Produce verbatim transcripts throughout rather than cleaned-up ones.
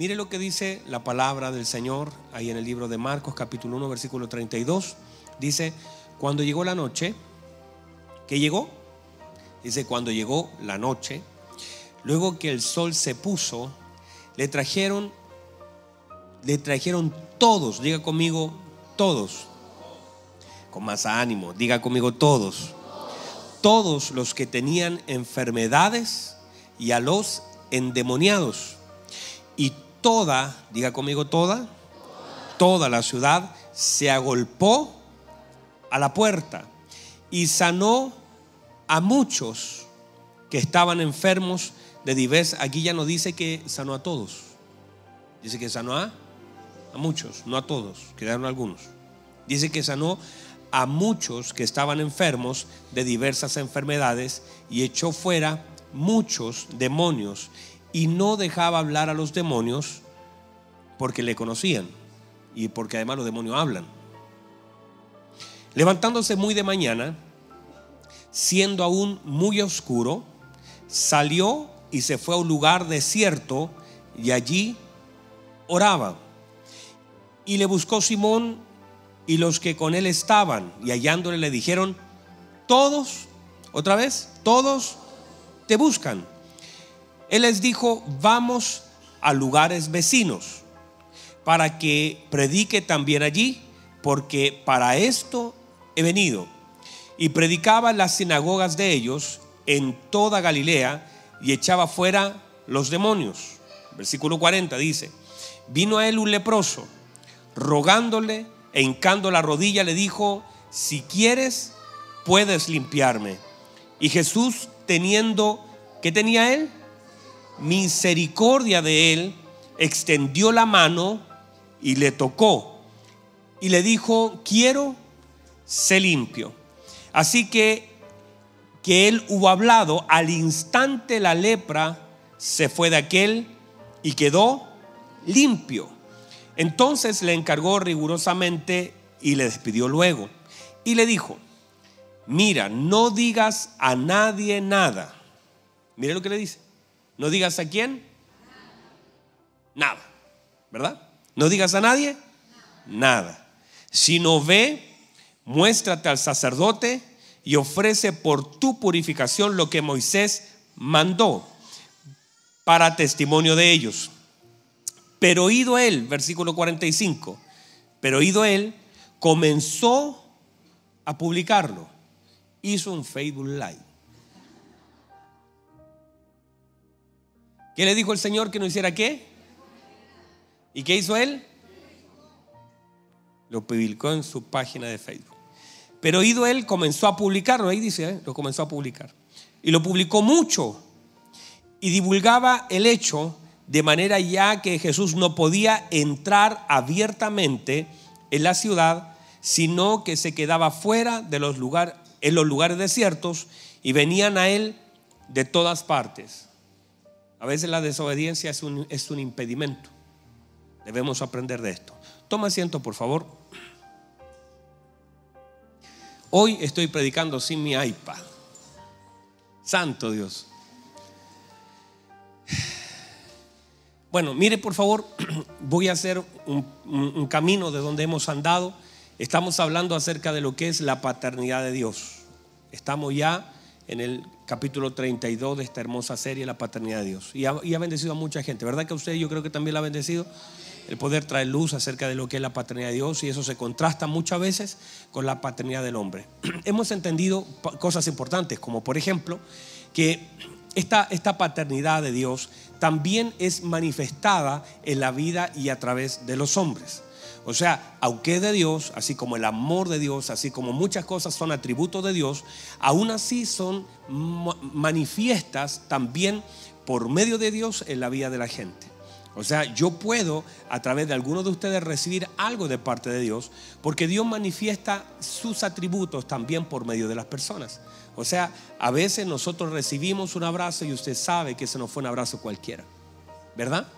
Mire lo que dice la palabra del Señor ahí en el libro de Marcos capítulo uno versículo treinta y dos. Dice, cuando llegó la noche, ¿qué llegó? Dice, cuando llegó la noche, luego que el sol se puso, le trajeron, le trajeron todos, diga conmigo todos, con más ánimo, diga conmigo todos, todos los que tenían enfermedades y a los endemoniados, y toda, diga conmigo toda, toda la ciudad se agolpó a la puerta y sanó a muchos que estaban enfermos de diversas. Aquí ya no dice que sanó a todos, dice que sanó a, a muchos, no a todos, quedaron algunos. Dice que sanó a muchos que estaban enfermos de diversas enfermedades y echó fuera muchos demonios, y no dejaba hablar a los demonios porque le conocían y porque además los demonios hablan. Levantándose muy de mañana, siendo aún muy oscuro, salió y se fue a un lugar desierto y allí oraba. Y le buscó Simón y los que con él estaban, y hallándole le dijeron, todos, otra vez, todos te buscan. Él les dijo, vamos a lugares vecinos para que predique también allí, porque para esto he venido. Y predicaba en las sinagogas de ellos en toda Galilea y echaba fuera los demonios. Versículo cuarenta dice, vino a él un leproso, rogándole e hincando la rodilla le dijo, si quieres puedes limpiarme. Y Jesús, teniendo, ¿qué tenía él? Misericordia de él, extendió la mano y le tocó y le dijo, quiero, sé limpio. Así que, que él hubo hablado, al instante la lepra se fue de aquel y quedó limpio. Entonces le encargó rigurosamente y le despidió luego. Y le dijo, mira, no digas a nadie nada. Mire lo que le dice. No digas a quién, nada, ¿verdad? No digas a nadie, nada. Si no ve, muéstrate al sacerdote y ofrece por tu purificación lo que Moisés mandó para testimonio de ellos. Pero oído él, versículo cuarenta y cinco, pero oído él comenzó a publicarlo. Hizo un Facebook Live. ¿Qué le dijo el Señor que no hiciera qué? ¿Y qué hizo él? Lo publicó en su página de Facebook. Pero oído él comenzó a publicarlo, ahí dice, ¿eh? Lo comenzó a publicar. Y lo publicó mucho y divulgaba el hecho, de manera ya que Jesús no podía entrar abiertamente en la ciudad, sino que se quedaba fuera de los lugares, en los lugares desiertos, y venían a él de todas partes. A veces la desobediencia es un, es un impedimento. Debemos aprender de esto. Toma asiento, por favor. Hoy estoy predicando sin mi iPad. Santo Dios. Bueno, mire, por favor, voy a hacer un, un, un camino de donde hemos andado. Estamos hablando acerca de lo que es la paternidad de Dios. Estamos ya en el capítulo treinta y dos de esta hermosa serie, la paternidad de Dios, y ha, y ha bendecido a mucha gente, ¿verdad que usted? Yo creo que también la ha bendecido el poder traer luz acerca de lo que es la paternidad de Dios, y eso se contrasta muchas veces con la paternidad del hombre. Hemos entendido cosas importantes, como por ejemplo que esta, esta paternidad de Dios también es manifestada en la vida y a través de los hombres. O sea, aunque es de Dios, así como el amor de Dios, así como muchas cosas son atributos de Dios, aún así son manifiestas también por medio de Dios en la vida de la gente. O sea, yo puedo a través de alguno de ustedes recibir algo de parte de Dios, porque Dios manifiesta sus atributos también por medio de las personas. O sea, a veces nosotros recibimos un abrazo y usted sabe que ese no fue un abrazo cualquiera, ¿verdad?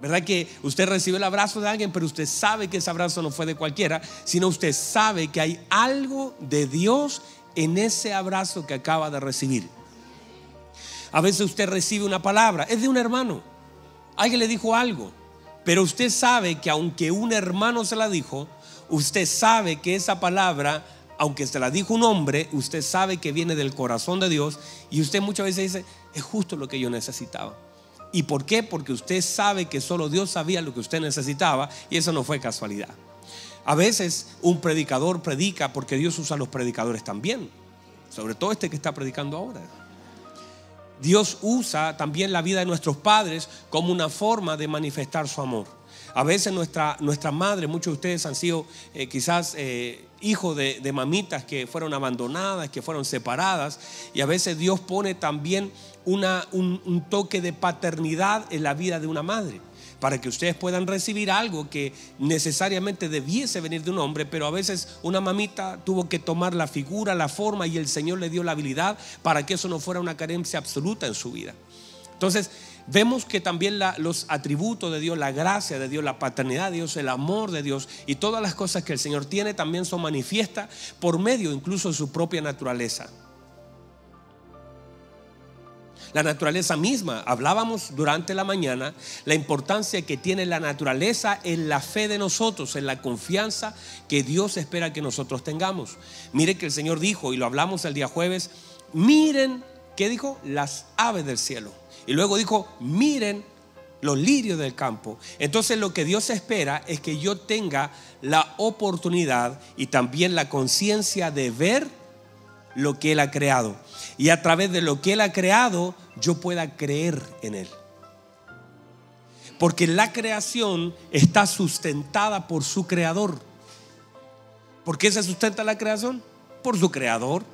¿Verdad que usted recibió el abrazo de alguien, pero usted sabe que ese abrazo no fue de cualquiera, sino usted sabe que hay algo de Dios en ese abrazo que acaba de recibir? A veces usted recibe una palabra, es de un hermano, alguien le dijo algo, pero usted sabe que aunque un hermano se la dijo, usted sabe que esa palabra, aunque se la dijo un hombre, usted sabe que viene del corazón de Dios, y usted muchas veces dice, es justo lo que yo necesitaba. ¿Y por qué? Porque usted sabe que solo Dios sabía lo que usted necesitaba, y eso no fue casualidad. A veces un predicador predica porque Dios usa a los predicadores también, sobre todo este que está predicando ahora. Dios usa también la vida de nuestros padres como una forma de manifestar su amor. A veces nuestra, nuestra madre, muchos de ustedes han sido eh, quizás eh, hijos de, de mamitas que fueron abandonadas, que fueron separadas, y a veces Dios pone también una, un, un toque de paternidad en la vida de una madre, para que ustedes puedan recibir algo que necesariamente debiese venir de un hombre, pero a veces una mamita tuvo que tomar la figura, la forma, y el Señor le dio la habilidad para que eso no fuera una carencia absoluta en su vida. Entonces vemos que también la, los atributos de Dios, la gracia de Dios, la paternidad de Dios, el amor de Dios y todas las cosas que el Señor tiene también son manifiestas por medio incluso de su propia naturaleza. La naturaleza misma, hablábamos durante la mañana la importancia que tiene la naturaleza en la fe de nosotros, en la confianza que Dios espera que nosotros tengamos. Mire que el Señor dijo, y lo hablamos el día jueves, miren, ¿qué dijo? Las aves del cielo. Y luego dijo, miren los lirios del campo. Entonces lo que Dios espera es que yo tenga la oportunidad y también la conciencia de ver lo que Él ha creado, y a través de lo que Él ha creado yo pueda creer en Él, porque la creación está sustentada por su creador. ¿Por qué se sustenta la creación? Por su creador.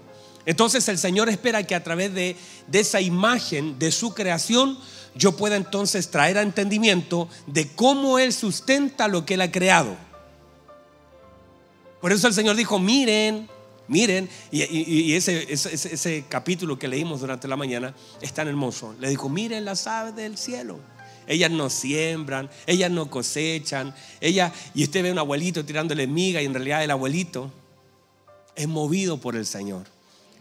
Entonces el Señor espera que a través de, de esa imagen de su creación yo pueda entonces traer a entendimiento de cómo Él sustenta lo que Él ha creado. Por eso el Señor dijo, miren, miren, y, y, y ese, ese, ese capítulo que leímos durante la mañana es tan hermoso. Le dijo, miren las aves del cielo. Ellas no siembran, ellas no cosechan, ellas, y usted ve a un abuelito tirándole miga, y en realidad el abuelito es movido por el Señor.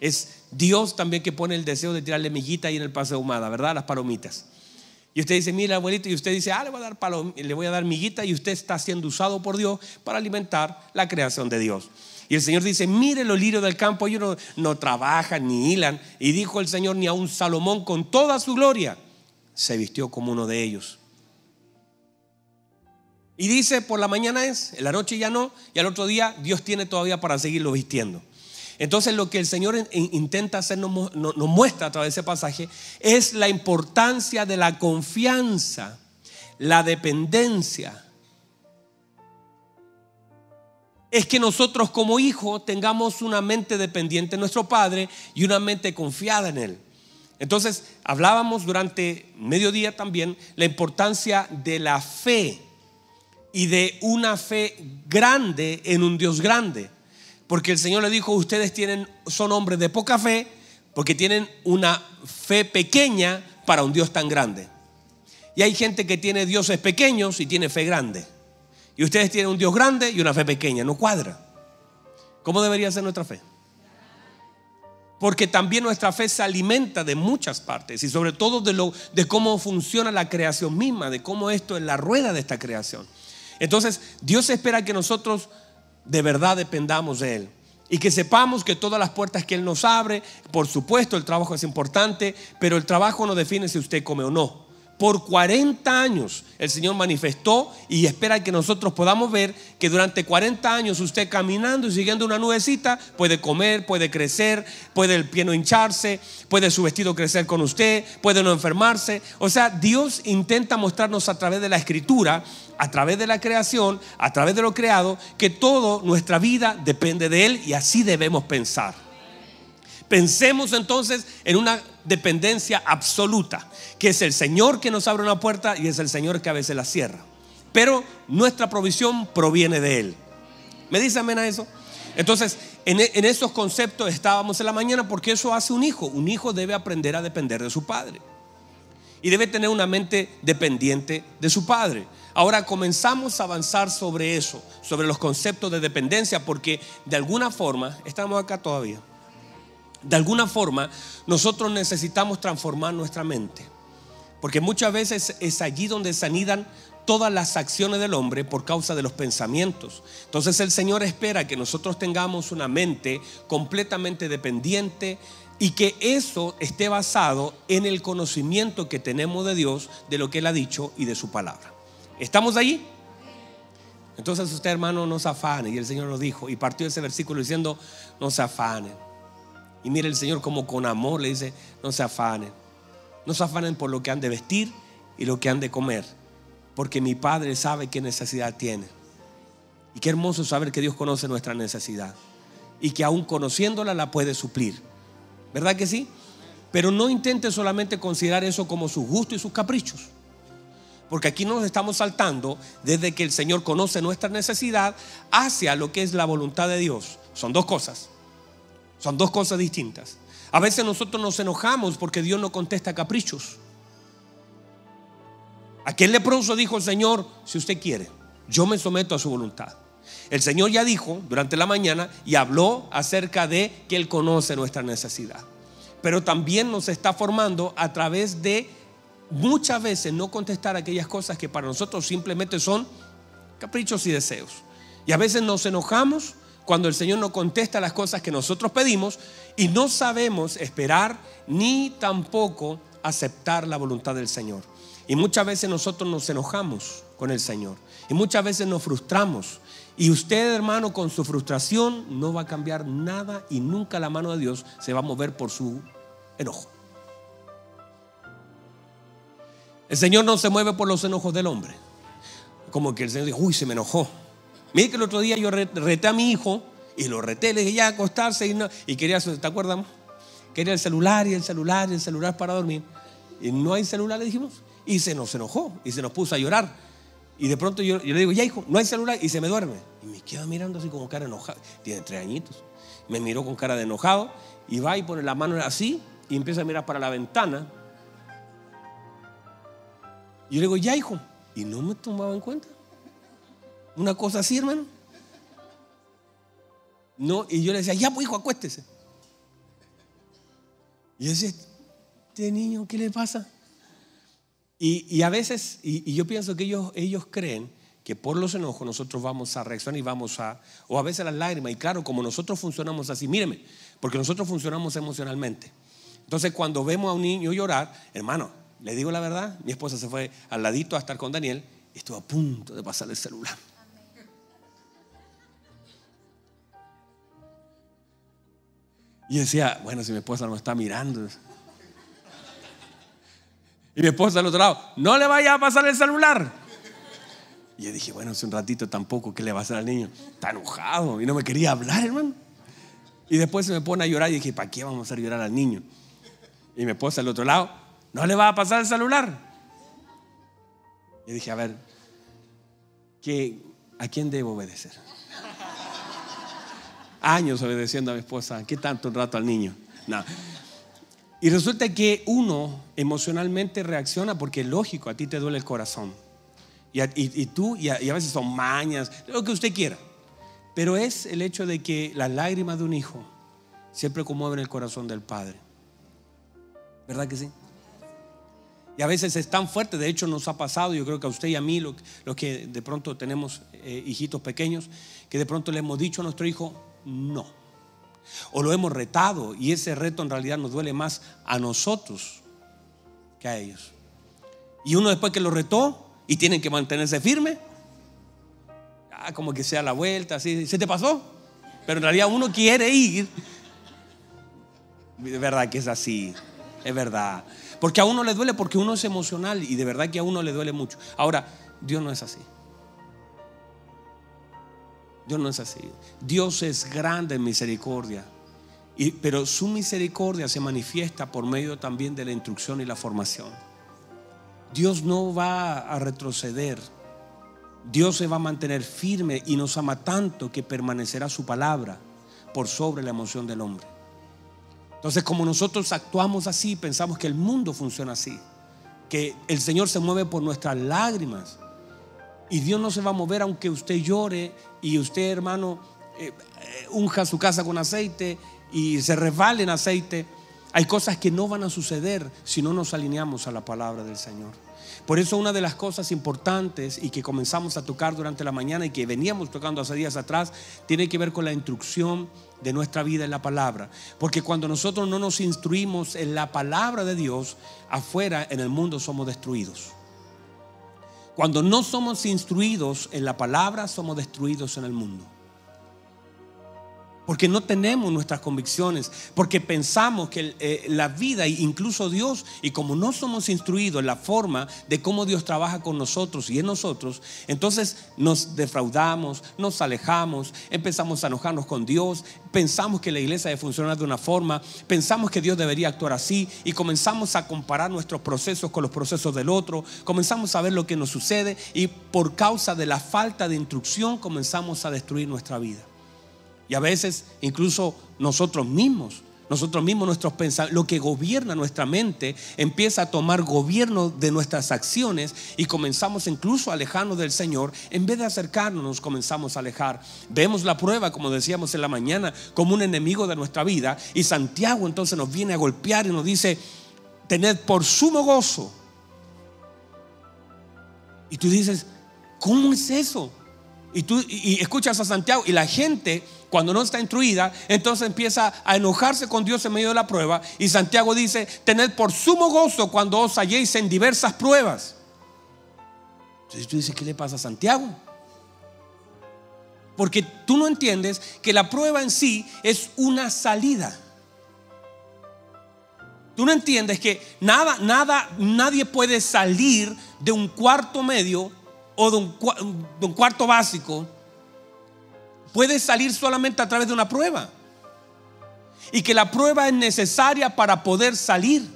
Es Dios también que pone el deseo de tirarle miguita ahí en el paseo humada, ¿verdad? Las palomitas. Y usted dice, mira abuelito, y usted dice, ah, le voy a dar palom- le voy a dar miguita, y usted está siendo usado por Dios para alimentar la creación de Dios. Y el Señor dice, mire los lirios del campo, ellos no, no trabajan ni hilan. Y dijo el Señor, ni aun Salomón con toda su gloria se vistió como uno de ellos. Y dice, por la mañana es, en la noche ya no, y al otro día Dios tiene todavía para seguirlo vistiendo. Entonces lo que el Señor intenta hacer, nos, nos muestra a través de ese pasaje, es la importancia de la confianza, la dependencia. Es que nosotros como hijos tengamos una mente dependiente de nuestro Padre y una mente confiada en Él. Entonces hablábamos durante mediodía también la importancia de la fe, y de una fe grande en un Dios grande, porque el Señor le dijo, ustedes tienen, son hombres de poca fe porque tienen una fe pequeña para un Dios tan grande. Y hay gente que tiene dioses pequeños y tiene fe grande, y ustedes tienen un Dios grande y una fe pequeña. No cuadra. ¿Cómo debería ser nuestra fe? Porque también nuestra fe se alimenta de muchas partes, y sobre todo de, lo, de cómo funciona la creación misma, de cómo esto es la rueda de esta creación. Entonces Dios espera que nosotros de verdad dependamos de Él, y que sepamos que todas las puertas que Él nos abre, por supuesto el trabajo es importante, pero el trabajo no define si usted come o no. Por cuarenta años el Señor manifestó, y espera que nosotros podamos ver que durante cuarenta años usted caminando y siguiendo una nubecita puede comer, puede crecer, puede el pie no hincharse, puede su vestido crecer con usted, puede no enfermarse. O sea, Dios intenta mostrarnos a través de la Escritura, a través de la creación, a través de lo creado, que toda nuestra vida depende de Él, y así debemos pensar. Pensemos entonces en una dependencia absoluta, que es el Señor que nos abre una puerta y es el Señor que a veces la cierra, pero nuestra provisión proviene de Él. ¿Me dice amén a eso? Entonces en, en esos conceptos estábamos en la mañana, porque eso hace un hijo. Un hijo debe aprender a depender de su padre, y debe tener una mente dependiente de su padre. Ahora comenzamos a avanzar sobre eso, sobre los conceptos de dependencia, porque de alguna forma estamos acá todavía. De alguna forma nosotros necesitamos transformar nuestra mente, Porque muchas veces es allí donde se anidan todas las acciones del hombre por causa de los pensamientos. Entonces el Señor espera que nosotros tengamos una mente completamente dependiente y que eso esté basado en el conocimiento que tenemos de Dios, de lo que Él ha dicho y de su palabra. ¿Estamos allí? Entonces usted, hermano, no se afane. Y el Señor nos dijo, y partió ese versículo diciendo, no se afanen. Y mire el Señor como con amor le dice, no se afanen. No se afanen por lo que han de vestir y lo que han de comer, porque mi Padre sabe qué necesidad tiene. Y qué hermoso saber que Dios conoce nuestra necesidad y que aún conociéndola la puede suplir. ¿Verdad que sí? Pero no intente solamente considerar eso como sus gustos y sus caprichos, porque aquí nos estamos saltando desde que el Señor conoce nuestra necesidad hacia lo que es la voluntad de Dios. Son dos cosas, son dos cosas distintas. A veces nosotros nos enojamos porque Dios no contesta caprichos. Aquel leproso dijo al Señor, si usted quiere, yo me someto a su voluntad. El Señor ya dijo durante la mañana y habló acerca de que Él conoce nuestra necesidad. Pero también nos está formando a través de muchas veces no contestar aquellas cosas que para nosotros simplemente son caprichos y deseos. Y a veces nos enojamos cuando el Señor no contesta las cosas que nosotros pedimos y no sabemos esperar ni tampoco aceptar la voluntad del Señor. Y muchas veces nosotros nos enojamos con el Señor y muchas veces nos frustramos. Y usted, hermano, con su frustración no va a cambiar nada y nunca la mano de Dios se va a mover por su enojo. El Señor no se mueve por los enojos del hombre. Como que el Señor dijo, uy, se me enojó. Mire que el otro día yo reté a mi hijo y lo reté, le dije ya acostarse y, no, y quería, ¿te acuerdas? Quería el celular y el celular y el celular para dormir. Y no hay celular, le dijimos. Y se nos enojó y se nos puso a llorar. Y de pronto yo, yo le digo, ya hijo, no hay celular, y se me duerme. Y me queda mirando así como cara enojada. Tiene tres añitos. Me miró con cara de enojado y va y pone la mano así y empieza a mirar para la ventana. Y yo le digo, ya hijo. Y no me tomaba en cuenta. Una cosa así, hermano. No, y yo le decía, ya pues hijo, acuéstese. Y yo decía, este niño, ¿qué le pasa? Y, y a veces, y, y yo pienso que ellos, ellos creen que por los enojos nosotros vamos a reaccionar y vamos a, o a veces las lágrimas, y claro, como nosotros funcionamos así, míreme, porque nosotros funcionamos emocionalmente. Entonces cuando vemos a un niño llorar, hermano, le digo la verdad, mi esposa se fue al ladito a estar con Daniel y estuvo a punto de pasarle el celular. Y decía, bueno, si mi esposa no me está mirando. Y mi esposa al otro lado, no le vaya a pasar el celular. Y yo dije, bueno, hace un ratito tampoco, ¿qué le va a hacer al niño? Está enojado y no me quería hablar, hermano. Y después se me pone a llorar y dije, ¿para qué vamos a hacer llorar al niño? Y mi esposa al otro lado, no le va a pasar el celular. Y dije, a ver, ¿qué, ¿a quién debo obedecer? Años obedeciendo a mi esposa, ¿qué tanto un rato al niño? No. Y resulta que uno emocionalmente reacciona porque es lógico, a ti te duele el corazón. Y, a, y, y tú, y a, y a veces son mañas, lo que usted quiera. Pero es el hecho de que las lágrimas de un hijo siempre conmueven el corazón del padre. ¿Verdad que sí? Y a veces es tan fuerte, de hecho nos ha pasado, yo creo que a usted y a mí, los que de pronto tenemos eh, hijitos pequeños, que de pronto le hemos dicho a nuestro hijo, no. O lo hemos retado y ese reto en realidad nos duele más a nosotros que a ellos. Y uno después que lo retó y tienen que mantenerse firme, ah, como que sea la vuelta, así, ¿se te pasó? Pero en realidad uno quiere ir. De verdad que es así, es verdad. Porque a uno le duele porque uno es emocional y de verdad que a uno le duele mucho. Ahora, Dios no es así. Dios no es así. Dios es grande en misericordia, y, pero su misericordia se manifiesta por medio también de la instrucción y la formación. Dios no va a retroceder. Dios se va a mantener firme y nos ama tanto que permanecerá su palabra por sobre la emoción del hombre. Entonces, como nosotros actuamos así, pensamos que el mundo funciona así, que el Señor se mueve por nuestras lágrimas. Y Dios no se va a mover aunque usted llore y usted, hermano, eh, unja su casa con aceite y se resbale en aceite. Hay cosas que no van a suceder si no nos alineamos a la palabra del Señor. Por eso una de las cosas importantes y que comenzamos a tocar durante la mañana y que veníamos tocando hace días atrás tiene que ver con la instrucción de nuestra vida en la palabra. Porque cuando nosotros no nos instruimos en la palabra de Dios, afuera en el mundo somos destruidos. Cuando no somos instruidos en la palabra, somos destruidos en el mundo. Porque no tenemos nuestras convicciones, porque pensamos que eh, la vida, incluso Dios, y como no somos instruidos en la forma de cómo Dios trabaja con nosotros y en nosotros, entonces nos defraudamos, nos alejamos, empezamos a enojarnos con Dios, pensamos que la iglesia debe funcionar de una forma, pensamos que Dios debería actuar así, y comenzamos a comparar nuestros procesos con los procesos del otro, comenzamos a ver lo que nos sucede, y por causa de la falta de instrucción comenzamos a destruir nuestra vida. Y a veces incluso nosotros mismos, nosotros mismos, nuestros pensamientos, lo que gobierna nuestra mente empieza a tomar gobierno de nuestras acciones y comenzamos incluso a alejarnos del Señor. En vez de acercarnos, nos comenzamos a alejar. Vemos la prueba, como decíamos en la mañana, como un enemigo de nuestra vida, y Santiago entonces nos viene a golpear y nos dice: tened por sumo gozo. Y tú dices: ¿cómo es eso? Y tú y escuchas a Santiago, y la gente, cuando no está instruida, entonces empieza a enojarse con Dios en medio de la prueba. Y Santiago dice: tened por sumo gozo cuando os halléis en diversas pruebas. Entonces tú dices: ¿qué le pasa a Santiago? Porque tú no entiendes que la prueba en sí es una salida. Tú no entiendes que nada, nada, nadie puede salir de un cuarto medio o de un, de un cuarto básico. Puede salir solamente a través de una prueba, y que la prueba es necesaria para poder salir.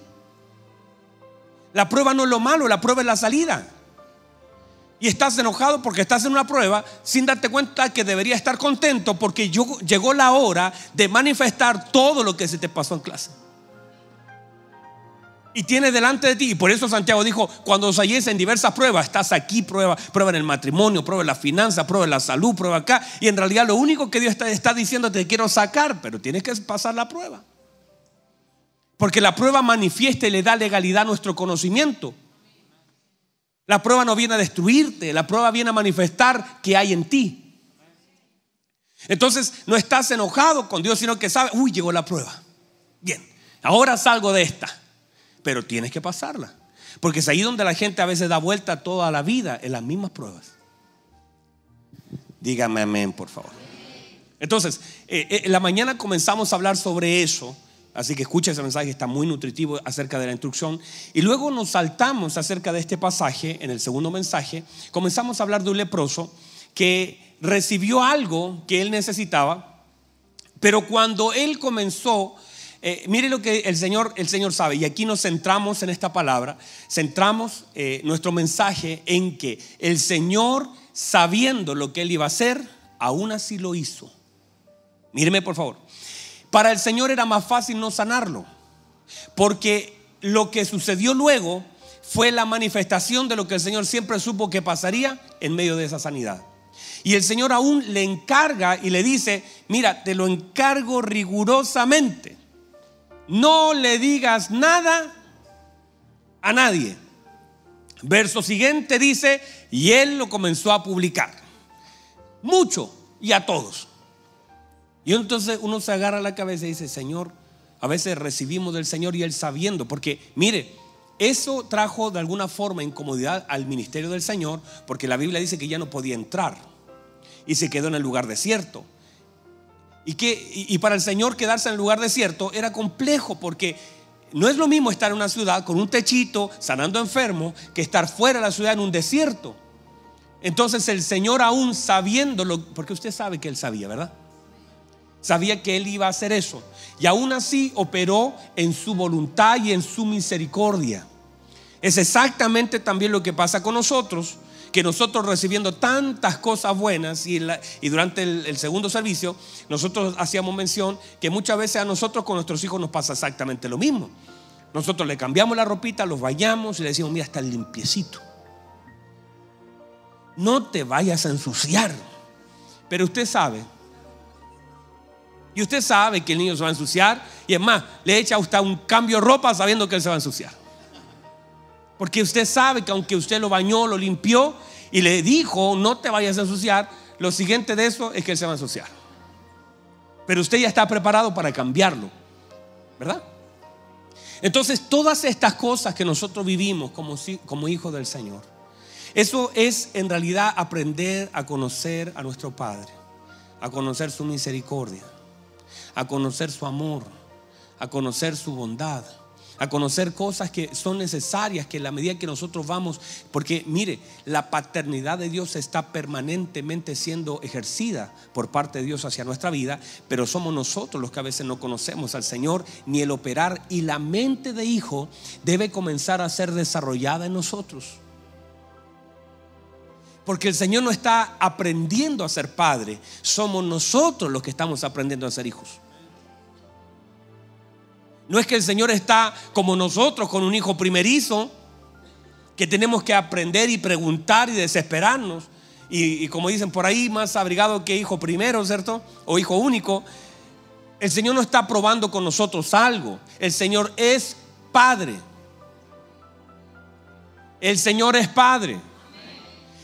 La prueba no es lo malo, la prueba es la salida. Y estás enojado porque estás en una prueba sin darte cuenta que debería estar contento, porque llegó la hora de manifestar todo lo que se te pasó en clase. Y tiene delante de ti, y por eso Santiago dijo: cuando os halléis en diversas pruebas, estás aquí, prueba, prueba en el matrimonio, prueba en las finanzas, prueba en la salud, prueba acá. Y en realidad lo único que Dios está, está diciendo: te quiero sacar, pero tienes que pasar la prueba. Porque la prueba manifiesta y le da legalidad a nuestro conocimiento. La prueba no viene a destruirte, la prueba viene a manifestar que hay en ti. Entonces no estás enojado con Dios, sino que sabes: uy, llegó la prueba, bien, ahora salgo de esta. Pero tienes que pasarla, porque es ahí donde la gente a veces da vuelta toda la vida, en las mismas pruebas. Dígame amén, por favor. Entonces, eh, eh, en la mañana comenzamos a hablar sobre eso, así que escucha ese mensaje, está muy nutritivo acerca de la instrucción. Y luego nos saltamos acerca de este pasaje. En el segundo mensaje comenzamos a hablar de un leproso que recibió algo que él necesitaba, pero cuando él comenzó Eh, mire lo que el Señor, el Señor sabe, y aquí nos centramos en esta palabra. Centramos eh, nuestro mensaje en que el Señor, sabiendo lo que Él iba a hacer, aún así lo hizo. Míreme, por favor. Para el Señor era más fácil no sanarlo, porque lo que sucedió luego fue la manifestación de lo que el Señor siempre supo que pasaría en medio de esa sanidad. Y el Señor aún le encarga y le dice: mira, te lo encargo rigurosamente, no le digas nada a nadie. Verso siguiente dice: y él lo comenzó a publicar mucho y a todos. Y entonces uno se agarra la cabeza y dice: Señor, a veces recibimos del Señor y Él sabiendo. Porque mire, eso trajo de alguna forma incomodidad al ministerio del Señor, porque la Biblia dice que ya no podía entrar y se quedó en el lugar desierto. Y, que, y para el Señor quedarse en el lugar desierto era complejo, porque no es lo mismo estar en una ciudad con un techito sanando enfermos que estar fuera de la ciudad en un desierto. Entonces el Señor, aún sabiéndolo, porque usted sabe que Él sabía, ¿verdad? Sabía que Él iba a hacer eso, y aún así operó en su voluntad y en su misericordia. Es exactamente también lo que pasa con nosotros, que nosotros recibiendo tantas cosas buenas, y, la, y durante el, el segundo servicio nosotros hacíamos mención que muchas veces a nosotros con nuestros hijos nos pasa exactamente lo mismo. Nosotros le cambiamos la ropita, los bañamos y le decimos: mira, está limpiecito, no te vayas a ensuciar. Pero usted sabe Y usted sabe que el niño se va a ensuciar. Y es más, le echa usted un cambio de ropa sabiendo que él se va a ensuciar. Porque usted sabe que aunque usted lo bañó, lo limpió y le dijo no te vayas a ensuciar, lo siguiente de eso es que él se va a ensuciar. Pero usted ya está preparado para cambiarlo, ¿verdad? Entonces todas estas cosas que nosotros vivimos como, como hijos del Señor, eso es en realidad aprender a conocer a nuestro Padre, a conocer su misericordia, a conocer su amor, a conocer su bondad, a conocer cosas que son necesarias, que en la medida que nosotros vamos, porque mire, la paternidad de Dios está permanentemente siendo ejercida por parte de Dios hacia nuestra vida, pero somos nosotros los que a veces no conocemos al Señor ni el operar, y la mente de hijo debe comenzar a ser desarrollada en nosotros. Porque el Señor no está aprendiendo a ser padre, somos nosotros los que estamos aprendiendo a ser hijos. No es que el Señor está como nosotros con un hijo primerizo, que tenemos que aprender y preguntar y desesperarnos. Y, y como dicen por ahí, más abrigado que hijo primero, ¿cierto? O hijo único. El Señor no está probando con nosotros algo. El Señor es Padre. El Señor es Padre.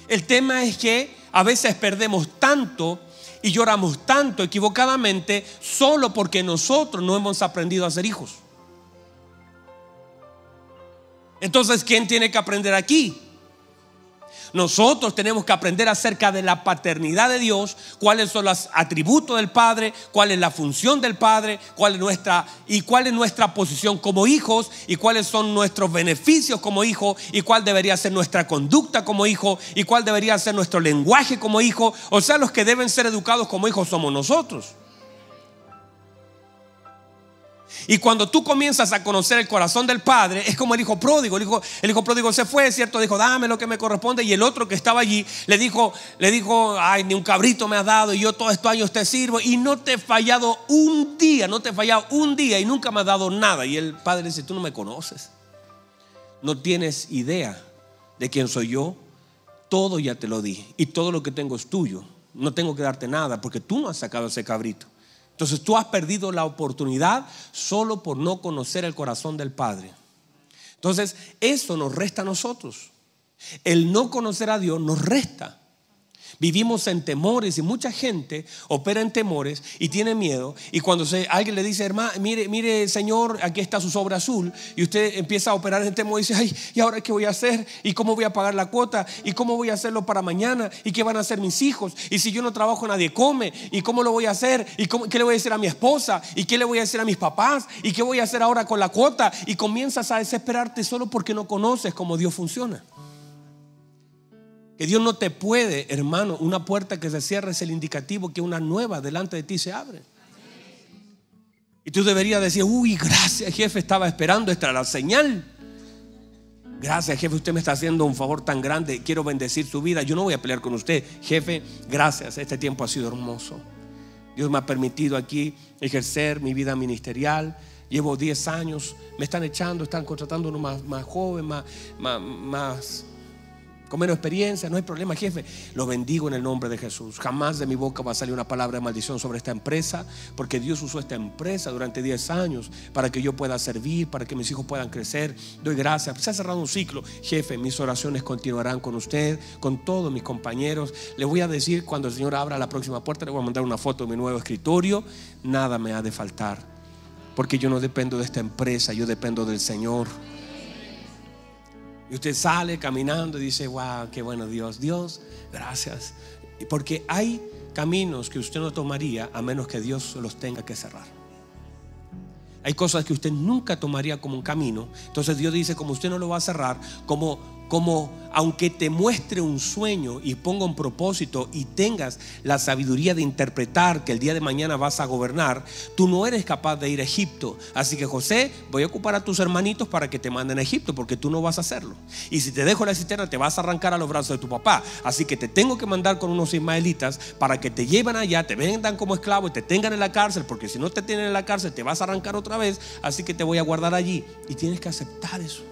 El tema es que a veces perdemos tanto y lloramos tanto equivocadamente solo porque nosotros no hemos aprendido a ser hijos. Entonces, ¿quién tiene que aprender aquí? Nosotros tenemos que aprender acerca de la paternidad de Dios, cuáles son los atributos del Padre, cuál es la función del Padre, cuál es nuestra, y cuál es nuestra posición como hijos, y cuáles son nuestros beneficios como hijos, y cuál debería ser nuestra conducta como hijo, y cuál debería ser nuestro lenguaje como hijo. O sea, los que deben ser educados como hijos somos nosotros. Y cuando tú comienzas a conocer el corazón del Padre, es como el hijo pródigo. El hijo, el hijo pródigo se fue, ¿cierto? Dijo, dame lo que me corresponde. Y el otro que estaba allí le dijo, le dijo, ay, ni un cabrito me has dado, y yo todos estos años te sirvo y no te he fallado un día, no te he fallado un día y nunca me has dado nada. Y el Padre dice, tú no me conoces, no tienes idea de quién soy yo. Todo ya te lo di y todo lo que tengo es tuyo. No tengo que darte nada porque tú no has sacado ese cabrito. Entonces tú has perdido la oportunidad solo por no conocer el corazón del Padre. Entonces eso nos resta a nosotros. El no conocer a Dios nos resta. Vivimos en temores y mucha gente opera en temores y tiene miedo. Y cuando se, alguien le dice, hermano, mire, mire Señor, aquí está su sobre azul, y usted empieza a operar en temor y dice, ay, ¿y ahora qué voy a hacer? ¿Y cómo voy a pagar la cuota? ¿Y cómo voy a hacerlo para mañana? ¿Y qué van a hacer mis hijos? ¿Y si yo no trabajo nadie come? ¿Y cómo lo voy a hacer? ¿Y cómo, qué le voy a decir a mi esposa? ¿Y qué le voy a decir a mis papás? ¿Y qué voy a hacer ahora con la cuota? Y comienzas a desesperarte solo porque no conoces cómo Dios funciona. Que Dios no te puede, hermano. Una puerta que se cierra es el indicativo que una nueva delante de ti se abre. Y tú deberías decir, uy, gracias jefe, estaba esperando esta la señal. Gracias jefe, usted me está haciendo un favor tan grande, quiero bendecir su vida. Yo no voy a pelear con usted, jefe, gracias, este tiempo ha sido hermoso. Dios me ha permitido aquí ejercer mi vida ministerial. Llevo diez años, me están echando, están contratando uno más, más joven, más... más, más con menos experiencia, no hay problema jefe. Lo bendigo en el nombre de Jesús. Jamás de mi boca va a salir una palabra de maldición sobre esta empresa, porque Dios usó esta empresa durante diez años para que yo pueda servir, para que mis hijos puedan crecer. Doy gracias, se ha cerrado un ciclo. Jefe, mis oraciones continuarán con usted, con todos mis compañeros. Les voy a decir, cuando el Señor abra la próxima puerta, le voy a mandar una foto de mi nuevo escritorio. Nada me ha de faltar, porque yo no dependo de esta empresa, yo dependo del Señor. Y usted sale caminando y dice, wow, qué bueno Dios, Dios, gracias. Porque hay caminos que usted no tomaría a menos que Dios los tenga que cerrar. Hay cosas que usted nunca tomaría como un camino. Entonces Dios dice, como usted no lo va a cerrar, como, como aunque te muestre un sueño y ponga un propósito y tengas la sabiduría de interpretar que el día de mañana vas a gobernar, tú no eres capaz de ir a Egipto. Así que José, voy a ocupar a tus hermanitos para que te manden a Egipto, porque tú no vas a hacerlo. Y si te dejo la cisterna te vas a arrancar a los brazos de tu papá. Así que te tengo que mandar con unos ismaelitas para que te lleven allá, te vendan como esclavo y te tengan en la cárcel, porque si no te tienen en la cárcel te vas a arrancar otra vez. Así que te voy a guardar allí. Y tienes que aceptar eso.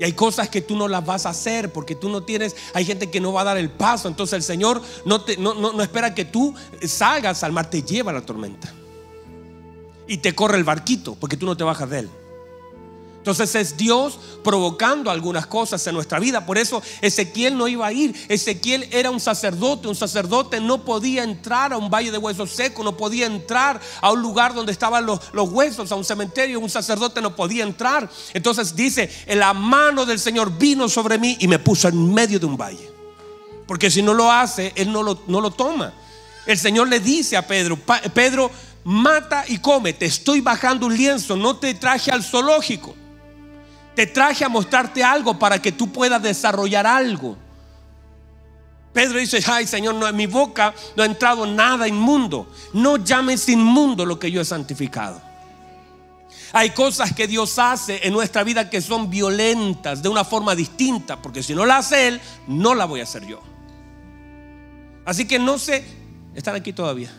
Y hay cosas que tú no las vas a hacer porque tú no tienes, hay gente que no va a dar el paso. Entonces el Señor no, te, no, no, no espera que tú salgas al mar, te lleva a la tormenta y te corre el barquito porque tú no te bajas de él. Entonces es Dios provocando algunas cosas en nuestra vida. Por eso Ezequiel no iba a ir. Ezequiel era un sacerdote. Un sacerdote no podía entrar a un valle de huesos secos, no podía entrar a un lugar donde estaban los, los huesos, a un cementerio. Un sacerdote no podía entrar. Entonces dice: la mano del Señor vino sobre mí y me puso en medio de un valle. Porque si no lo hace, Él no lo, no lo toma. El Señor le dice a Pedro: Pedro, mata y come. Te estoy bajando un lienzo, no te traje al zoológico. Te traje a mostrarte algo para que tú puedas desarrollar algo. Pedro dice: ay, Señor, no, en mi boca no ha entrado nada inmundo. No llames inmundo lo que yo he santificado. Hay cosas que Dios hace en nuestra vida que son violentas de una forma distinta, porque si no la hace Él, no la voy a hacer yo. Así que no se, están aquí todavía,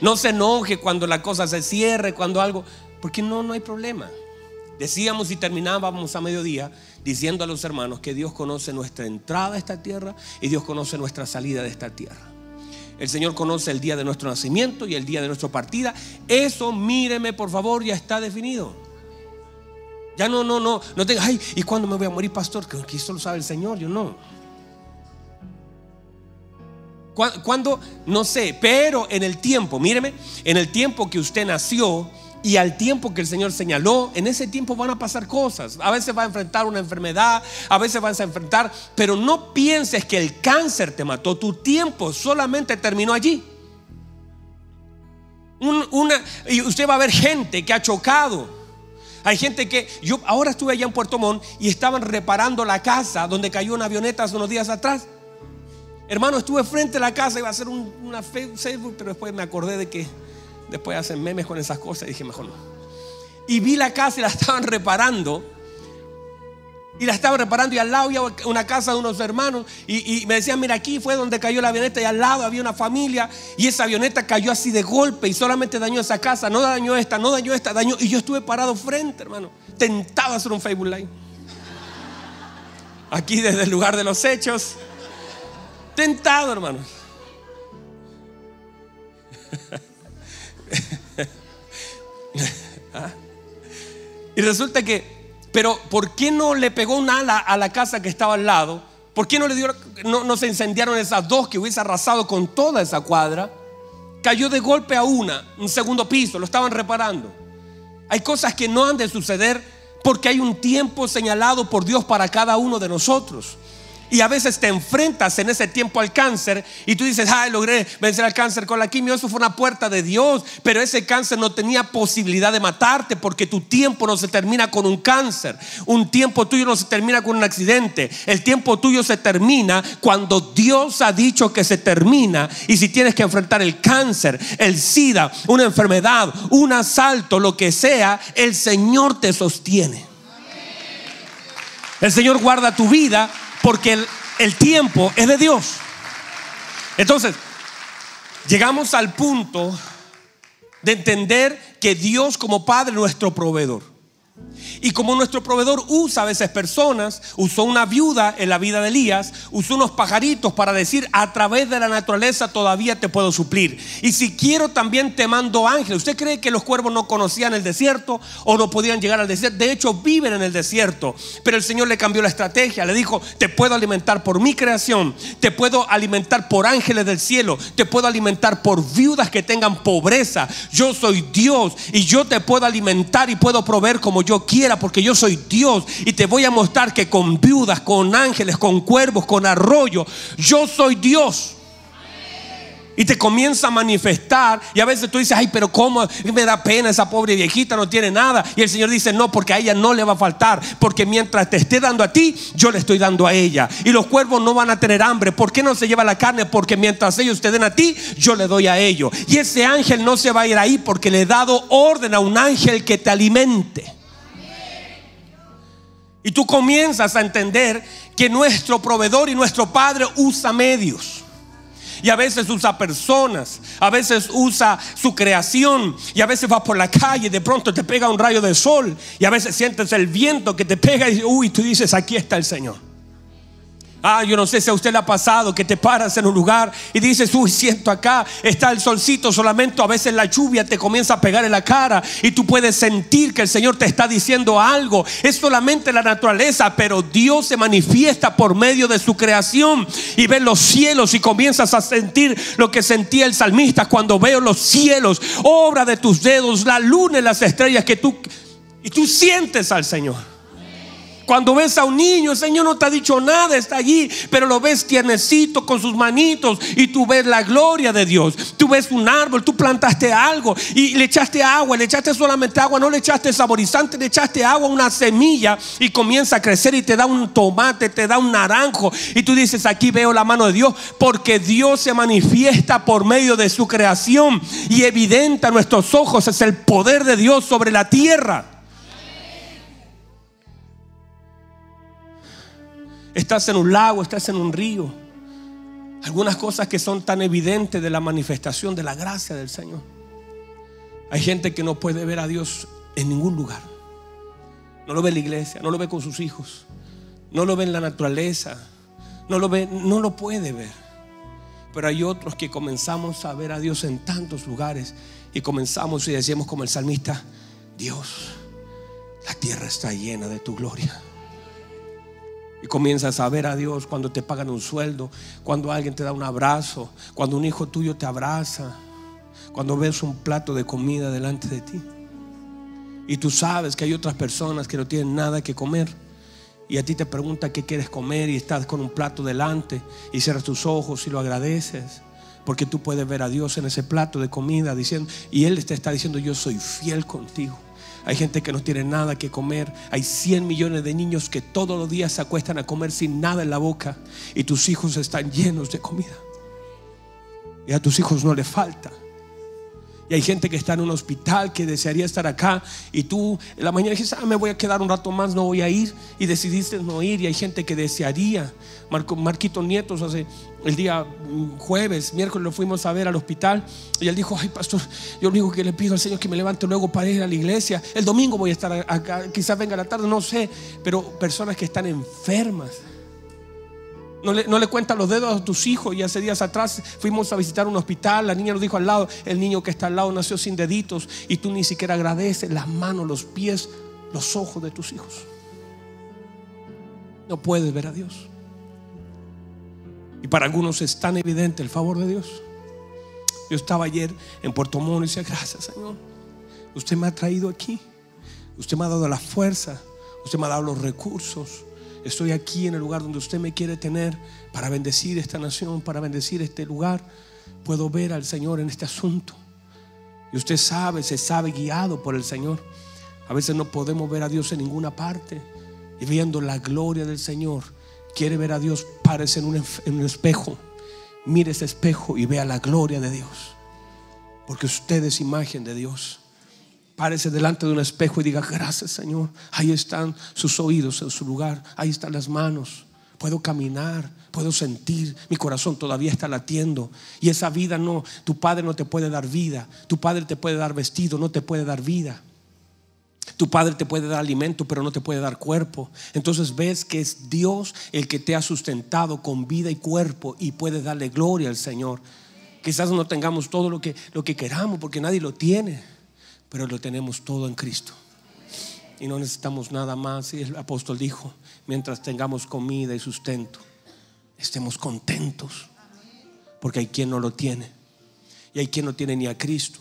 no se enoje cuando la cosa se cierre, cuando algo, porque no, no hay problema. Decíamos y terminábamos a mediodía diciendo a los hermanos que Dios conoce nuestra entrada a esta tierra y Dios conoce nuestra salida de esta tierra. El Señor conoce el día de nuestro nacimiento y el día de nuestra partida. Eso, míreme por favor, ya está definido. Ya no, no, no, no tenga, ay, ¿y cuándo me voy a morir, pastor? Que eso lo sabe el Señor, yo no. Cuando, no sé, pero en el tiempo, míreme, en el tiempo que usted nació y al tiempo que el Señor señaló, en ese tiempo van a pasar cosas. A veces va a enfrentar una enfermedad, a veces vas a enfrentar, pero no pienses que el cáncer te mató. Tu tiempo solamente terminó allí. Un, una, y usted va a ver gente que ha chocado. Hay gente que, yo ahora estuve allá en Puerto Montt y estaban reparando la casa donde cayó una avioneta hace unos días atrás. Hermano, estuve frente a la casa, iba a hacer un, una Facebook, pero después me acordé de que después hacen memes con esas cosas y dije mejor no. Y vi la casa y la estaban reparando. Y la estaban reparando y al lado había una casa de unos hermanos y, y me decían: mira, aquí fue donde cayó la avioneta y al lado había una familia y esa avioneta cayó así de golpe y solamente dañó esa casa, no dañó esta, no dañó esta, dañó. Y yo estuve parado frente, hermano, tentado a hacer un Facebook Live aquí desde el lugar de los hechos. Tentado, hermano. ¿Ah? Y resulta que, pero ¿por qué no le pegó un ala a la casa que estaba al lado? ¿Por qué no le dio, no, no se incendiaron esas dos que hubiese arrasado con toda esa cuadra? Cayó de golpe a una, un segundo piso, lo estaban reparando. Hay cosas que no han de suceder porque hay un tiempo señalado por Dios para cada uno de nosotros. Y a veces te enfrentas en ese tiempo al cáncer y tú dices: ay, logré vencer al cáncer con la quimio. Eso fue una puerta de Dios, pero ese cáncer no tenía posibilidad de matarte, porque tu tiempo no se termina con un cáncer. Un tiempo tuyo no se termina con un accidente. El tiempo tuyo se termina cuando Dios ha dicho que se termina. Y si tienes que enfrentar el cáncer, el SIDA, una enfermedad, un asalto, lo que sea, el Señor te sostiene. El Señor guarda tu vida, porque el, el tiempo es de Dios. Entonces, llegamos al punto de entender que Dios como Padre es nuestro proveedor. Y como nuestro proveedor usa a veces personas, usó una viuda en la vida de Elías, usó unos pajaritos para decir: a través de la naturaleza todavía te puedo suplir. Y si quiero también te mando ángeles. ¿Usted cree que los cuervos no conocían el desierto o no podían llegar al desierto? De hecho, viven en el desierto. Pero el Señor le cambió la estrategia. Le dijo: te puedo alimentar por mi creación, te puedo alimentar por ángeles del cielo, te puedo alimentar por viudas que tengan pobreza. Yo soy Dios y yo te puedo alimentar y puedo proveer como yo quiera, porque yo soy Dios. Y te voy a mostrar que con viudas, con ángeles, con cuervos, con arroyos, yo soy Dios. Y te comienza a manifestar. Y a veces tú dices: ay, pero cómo me da pena, esa pobre viejita no tiene nada. Y el Señor dice: no, porque a ella no le va a faltar, porque mientras te esté dando a ti, yo le estoy dando a ella. Y los cuervos no van a tener hambre. ¿Por qué no se lleva la carne? Porque mientras ellos te den a ti, yo le doy a ellos. Y ese ángel no se va a ir ahí, porque le he dado orden a un ángel que te alimente. Y tú comienzas a entender que nuestro proveedor y nuestro Padre usa medios. y a veces usa personas, a veces usa su creación, y a veces vas por la calle y de pronto te pega un rayo de sol, y a veces sientes el viento que te pega y uy, tú dices, aquí está el Señor. Ah, yo no sé si a usted le ha pasado que te paras en un lugar y dices, uy, siento acá, está el solcito solamente, a veces la lluvia te comienza a pegar en la cara y tú puedes sentir que el Señor te está diciendo algo. Es solamente la naturaleza, pero Dios se manifiesta por medio de su creación, y ves los cielos y comienzas a sentir lo que sentía el salmista: cuando veo los cielos, obra de tus dedos, la luna y las estrellas, que tú, y tú sientes al Señor. Cuando ves a un niño, el Señor no te ha dicho nada, está allí, pero lo ves tiernecito con sus manitos y tú ves la gloria de Dios. Tú ves un árbol, tú plantaste algo y le echaste agua, le echaste solamente agua, no le echaste saborizante, le echaste agua, una semilla, y comienza a crecer y te da un tomate, te da un naranjo, y tú dices, aquí veo la mano de Dios, porque Dios se manifiesta por medio de su creación, y evidente a nuestros ojos es el poder de Dios sobre la tierra. Estás en un lago, estás en un río. Algunas cosas que son tan evidentes de la manifestación de la gracia del Señor. Hay gente que no puede ver a Dios en ningún lugar. No lo ve en la iglesia, no lo ve con sus hijos, no lo ve en la naturaleza, no lo ve, no lo puede ver. Pero hay otros que comenzamos a ver a Dios en tantos lugares, y comenzamos y decimos como el salmista: Dios, la tierra está llena de tu gloria. Y comienzas a ver a Dios cuando te pagan un sueldo, cuando alguien te da un abrazo, cuando un hijo tuyo te abraza, cuando ves un plato de comida delante de ti. Y tú sabes que hay otras personas que no tienen nada que comer, y a ti te preguntan qué quieres comer, y estás con un plato delante y cierras tus ojos y lo agradeces, porque tú puedes ver a Dios en ese plato de comida diciendo, y Él te está diciendo: yo soy fiel contigo. Hay gente que no tiene nada que comer. Hay cien millones de niños que todos los días se acuestan a comer sin nada en la boca, y tus hijos están llenos de comida, y a tus hijos no les falta. Y hay gente que está en un hospital que desearía estar acá, y tú en la mañana dijiste: ah, me voy a quedar un rato más, no voy a ir, y decidiste no ir. Y hay gente que desearía. Marco, Marquito Nietos, hace el día jueves, miércoles, lo fuimos a ver al hospital, y él dijo: ay, pastor, yo lo único que le pido al Señor es que me levante luego para ir a la iglesia. El domingo voy a estar acá, quizás venga a la tarde, no sé. Pero personas que están enfermas. No le, no le cuentan los dedos a tus hijos. Y hace días atrás fuimos a visitar un hospital. La niña nos dijo al lado: el niño que está al lado nació sin deditos. Y tú ni siquiera agradeces las manos, los pies, los ojos de tus hijos. No puedes ver a Dios. Y para algunos es tan evidente el favor de Dios. Yo estaba ayer en Puerto Montt y decía: gracias, Señor, usted me ha traído aquí, usted me ha dado la fuerza, usted me ha dado los recursos. Estoy aquí en el lugar donde usted me quiere tener para bendecir esta nación, para bendecir este lugar. Puedo ver al Señor en este asunto. Y usted sabe, se sabe guiado por el Señor. A veces no podemos ver a Dios en ninguna parte. Y viendo la gloria del Señor, quiere ver a Dios, párese en un, en un espejo. Mire ese espejo y vea la gloria de Dios, porque usted es imagen de Dios. Párese delante de un espejo y diga: gracias, Señor, ahí están sus oídos en su lugar, ahí están las manos, puedo caminar, puedo sentir, mi corazón todavía está latiendo. Y esa vida no, tu padre no te puede dar vida, tu padre te puede dar vestido, no te puede dar vida. Tu padre te puede dar alimento, pero no te puede dar cuerpo. Entonces ves que es Dios el que te ha sustentado con vida y cuerpo, y puedes darle gloria al Señor. Quizás no tengamos todo lo que, lo que queramos, porque nadie lo tiene, pero lo tenemos todo en Cristo, y no necesitamos nada más. Y el apóstol dijo: mientras tengamos comida y sustento, estemos contentos, porque hay quien no lo tiene, y hay quien no tiene ni a Cristo.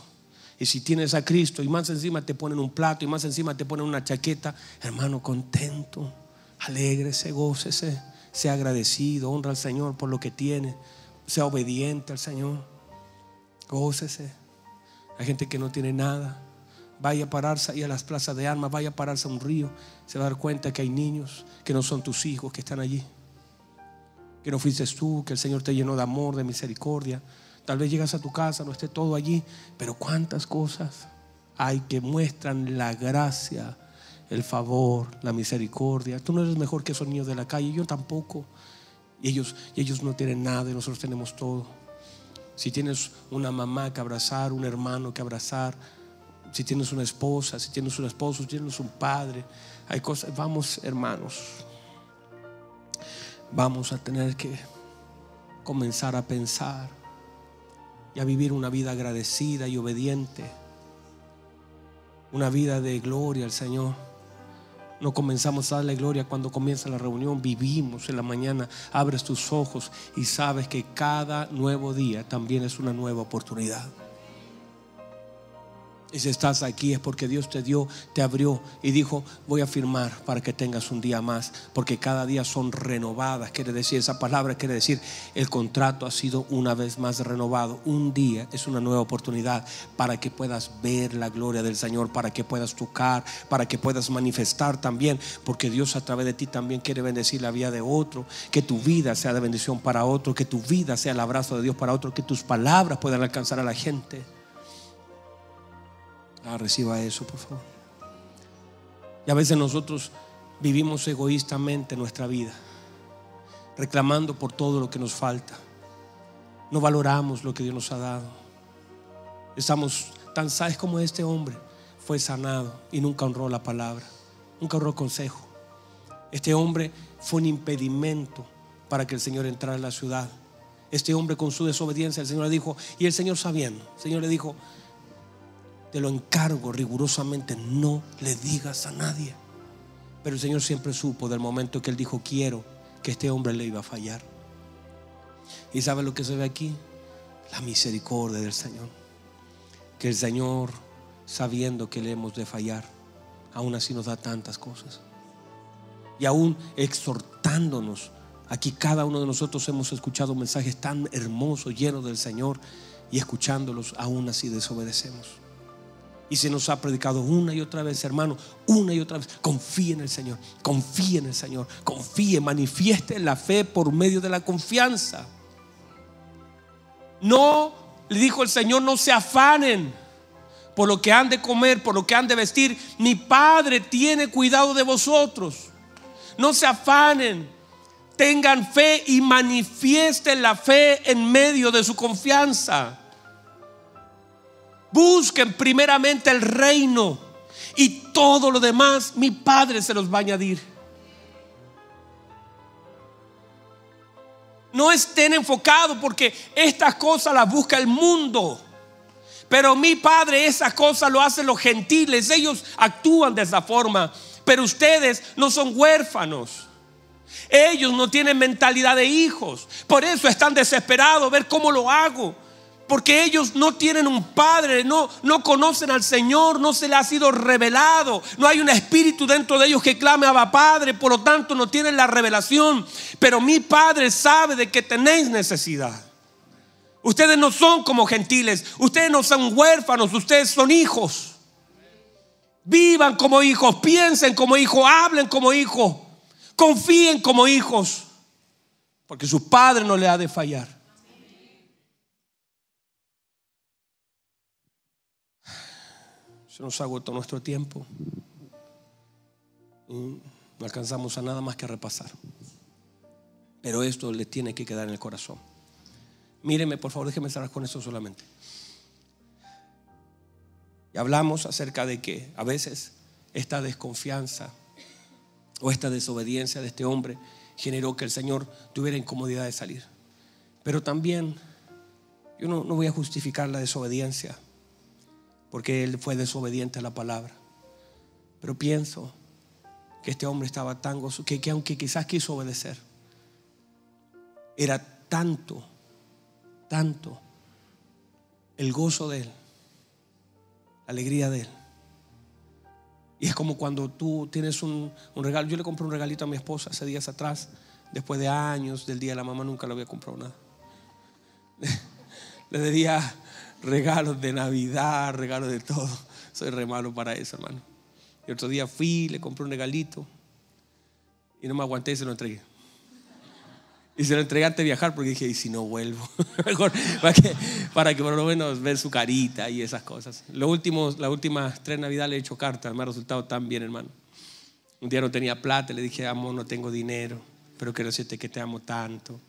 Y si tienes a Cristo y más encima te ponen un plato, y más encima te ponen una chaqueta, hermano, contento, alégrese, gócese, sea agradecido, honra al Señor por lo que tiene, sea obediente al Señor, gócese. Hay gente que no tiene nada. Vaya a pararse ahí a las plazas de armas, vaya a pararse a un río, se va a dar cuenta que hay niños que no son tus hijos, que están allí, que no fuiste tú, que el Señor te llenó de amor, de misericordia. Tal vez llegas a tu casa, no esté todo allí, pero cuántas cosas hay que muestran la gracia, el favor, la misericordia. Tú no eres mejor que esos niños de la calle, yo tampoco. Y ellos, y ellos no tienen nada y nosotros tenemos todo. Si tienes una mamá que abrazar, un hermano que abrazar, si tienes una esposa, si tienes un esposo, si tienes un padre, hay cosas. Vamos, hermanos, vamos a tener que comenzar a pensar y a vivir una vida agradecida y obediente, una vida de gloria al Señor. No comenzamos a darle gloria cuando comienza la reunión. Vivimos en la mañana. Abres tus ojos y sabes que cada nuevo día también es una nueva oportunidad. Y si estás aquí es porque Dios te dio, te abrió y dijo: voy a firmar para que tengas un día más, porque cada día son renovadas. Quiere decir, esa palabra quiere decir, el contrato ha sido una vez más renovado. Un día es una nueva oportunidad para que puedas ver la gloria del Señor, para que puedas tocar, para que puedas manifestar también, porque Dios a través de ti también quiere bendecir la vida de otro. Que tu vida sea de bendición para otro, que tu vida sea el abrazo de Dios para otro, que tus palabras puedan alcanzar a la gente. Ah, reciba eso, por favor. Y a veces nosotros vivimos egoístamente nuestra vida, reclamando por todo lo que nos falta. No valoramos lo que Dios nos ha dado. Estamos tan sanos como este hombre. Fue sanado y nunca honró la palabra, nunca honró consejo. Este hombre fue un impedimento para que el Señor entrara en la ciudad. Este hombre, con su desobediencia, el Señor le dijo, y el Señor sabiendo, el Señor le dijo: te lo encargo rigurosamente, no le digas a nadie. Pero el Señor siempre supo del momento que Él dijo quiero que este hombre le iba a fallar. ¿Y sabe lo que se ve aquí? La misericordia del Señor. Que el Señor, sabiendo que le hemos de fallar, aún así nos da tantas cosas. Y aún exhortándonos. Aquí cada uno de nosotros hemos escuchado mensajes tan hermosos, llenos del Señor, y escuchándolos aún así desobedecemos. Y se nos ha predicado una y otra vez, hermano, una y otra vez. Confíe en el Señor, confíe en el Señor, confíe, manifieste la fe por medio de la confianza. No, le dijo el Señor, no se afanen por lo que han de comer, por lo que han de vestir. Mi Padre tiene cuidado de vosotros. No se afanen, tengan fe y manifiesten la fe en medio de su confianza. Busquen primeramente el reino y todo lo demás mi Padre se los va a añadir. No estén enfocados porque estas cosas las busca el mundo, pero mi Padre esas cosas lo hacen los gentiles. Ellos actúan de esa forma, pero ustedes no son huérfanos. Ellos no tienen mentalidad de hijos. Por eso están desesperados, ver cómo lo hago. Porque ellos no tienen un padre, no, no conocen al Señor, no se le ha sido revelado. No hay un espíritu dentro de ellos que clame Abba Padre, por lo tanto no tienen la revelación. Pero mi Padre sabe de que tenéis necesidad. Ustedes no son como gentiles, ustedes no son huérfanos, ustedes son hijos. Vivan como hijos, piensen como hijos, hablen como hijos, confíen como hijos, porque su Padre no le ha de fallar. Se nos agotó nuestro tiempo y no alcanzamos a nada más que repasar, pero esto le tiene que quedar en el corazón. Míreme, por favor, déjeme cerrar con esto solamente. Y hablamos acerca de que a veces esta desconfianza o esta desobediencia de este hombre generó que el Señor tuviera incomodidad de salir. Pero también yo no, no voy a justificar la desobediencia, porque él fue desobediente a la palabra. Pero pienso que este hombre estaba tan gozoso que, que aunque quizás quiso obedecer, era tanto, tanto el gozo de él, la alegría de él. Y es como cuando tú tienes un, un regalo. Yo le compré un regalito a mi esposa hace días atrás, después de años del día de la mamá. Nunca le había comprado nada. Le debía regalos de Navidad, regalos de todo. Soy re malo para eso, hermano. Y otro día fui, le compré un regalito y no me aguanté y se lo entregué. Y se lo entregué antes de viajar porque dije, y si no vuelvo, mejor para que, para que por lo menos ver su carita y esas cosas. Lo último, las últimas tres Navidades le he hecho cartas, me ha resultado tan bien, hermano. Un día no tenía plata, le dije, amor, no tengo dinero, pero quiero decirte que te amo tanto.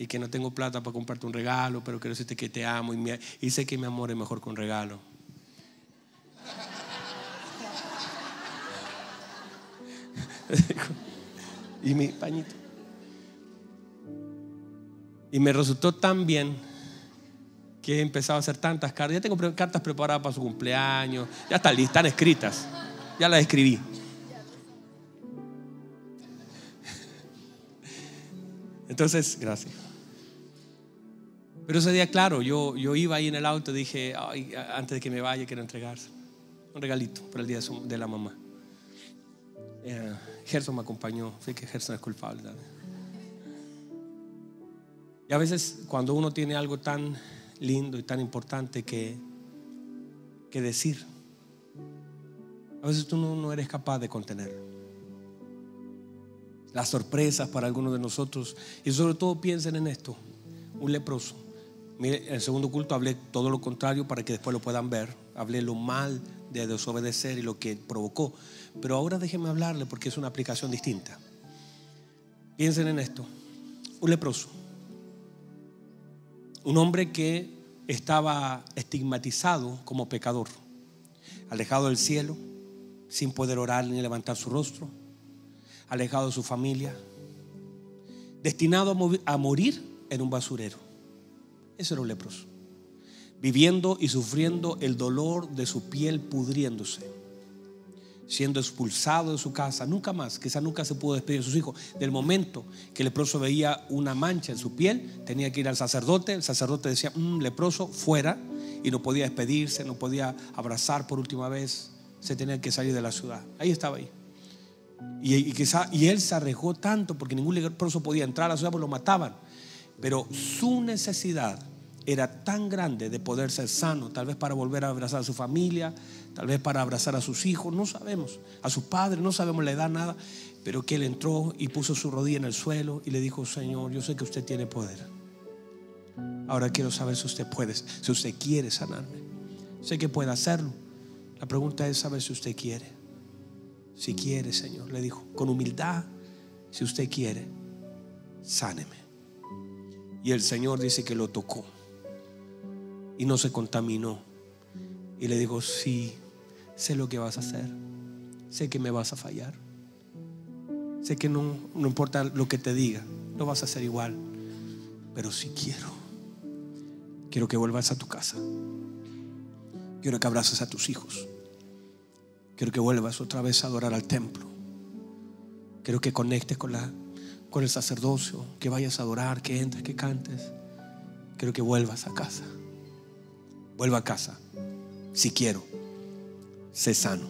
y que no tengo plata para comprarte un regalo, pero quiero decirte que te amo y, me, y sé que mi amor es mejor con regalo. Y mi pañito. Y me resultó tan bien que he empezado a hacer tantas cartas. Ya tengo cartas preparadas para su cumpleaños. Ya están listas, están escritas. Ya las escribí. Entonces, gracias. Pero ese día, claro, yo, yo iba ahí en el auto. Dije, ay, antes de que me vaya quiero entregarse un regalito para el día de, su, de la mamá. eh, Gerson me acompañó. Sé que Gerson es culpable también. Y a veces cuando uno tiene algo tan lindo y tan importante que, que decir, a veces tú no, no eres capaz de contenerlo. Las sorpresas para algunos de nosotros. Y sobre todo piensen en esto: un leproso. Mire, en el segundo culto hablé todo lo contrario para que después lo puedan ver. Hablé lo mal de desobedecer y lo que provocó. Pero ahora déjenme hablarle porque es una aplicación distinta. Piensen en esto: un leproso. Un hombre que estaba estigmatizado como pecador, alejado del cielo, sin poder orar ni levantar su rostro, alejado de su familia, destinado a morir en un basurero. Ese era un leproso, viviendo y sufriendo el dolor de su piel pudriéndose, siendo expulsado de su casa, nunca más, quizás nunca se pudo despedir de sus hijos. Del momento que el leproso veía una mancha en su piel, tenía que ir al sacerdote. El sacerdote decía, mmm, leproso, fuera, y no podía despedirse, no podía abrazar por última vez, se tenía que salir de la ciudad. Ahí estaba ahí. Y, y, quizá, y él se arriesgó tanto porque ningún leproso podía entrar a la ciudad porque lo mataban. Pero su necesidad era tan grande de poder ser sano, tal vez para volver a abrazar a su familia, tal vez para abrazar a sus hijos, no sabemos, a sus padres, no sabemos la edad, nada, pero que él entró y puso su rodilla en el suelo y le dijo, Señor, yo sé que usted tiene poder. Ahora quiero saber si usted puede, si usted quiere sanarme. Sé que puede hacerlo. La pregunta es saber si usted quiere. Si quiere, Señor, le dijo, con humildad, si usted quiere, sáneme. Y el Señor dice que lo tocó y no se contaminó. Y le dijo, sí, sé lo que vas a hacer. Sé que me vas a fallar. Sé que no, no importa lo que te diga, lo vas a hacer igual. Pero sí quiero. Quiero que vuelvas a tu casa. Quiero que abraces a tus hijos. Quiero que vuelvas otra vez a adorar al templo. Quiero que conectes con, la, con el sacerdocio, que vayas a adorar, que entres, que cantes. Quiero que vuelvas a casa. Vuelva a casa. Si quiero, sé sano.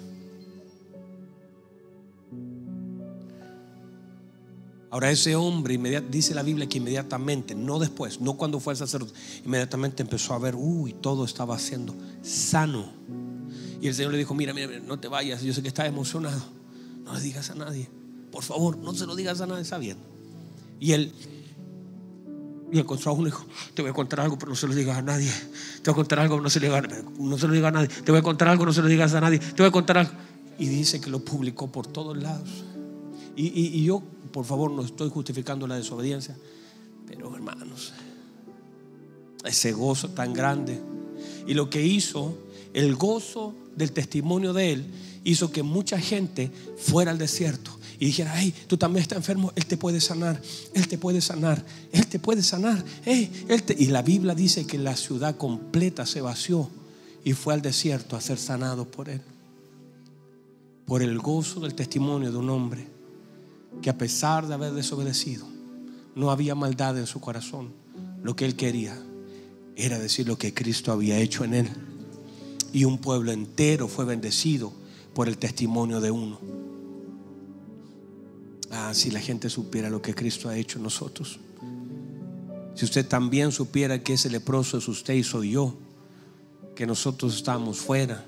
Ahora ese hombre, dice la Biblia que inmediatamente, no después, no cuando fue al sacerdote, inmediatamente empezó a ver, uy, todo estaba siendo sano. Y el Señor le dijo, mira, mira, mira, no te vayas, yo sé que estás emocionado, no le digas a nadie, por favor, no se lo digas a nadie, está bien. Y él y encontró a uno y dijo, te voy a contar algo, pero no se lo digas a nadie. Te voy a contar algo, pero no se lo digas, no se lo digas a nadie. Te voy a contar algo, no se lo digas a nadie. Te voy a contar algo. Y dice que lo publicó por todos lados. Y, y, y yo, por favor, no estoy justificando la desobediencia, pero hermanos, ese gozo tan grande. Y lo que hizo, el gozo del testimonio de él, hizo que mucha gente fuera al desierto y dijera, hey, tú también estás enfermo, Él te puede sanar, Él te puede sanar, Él te puede sanar, hey, él te... Y la Biblia dice que la ciudad completa se vació y fue al desierto a ser sanado por Él, por el gozo del testimonio de un hombre que a pesar de haber desobedecido, no había maldad en su corazón. Lo que él quería era decir lo que Cristo había hecho en él, y un pueblo entero fue bendecido por el testimonio de uno. Ah, si la gente supiera lo que Cristo ha hecho en nosotros. Si usted también supiera que ese leproso es usted y soy yo, que nosotros estamos fuera,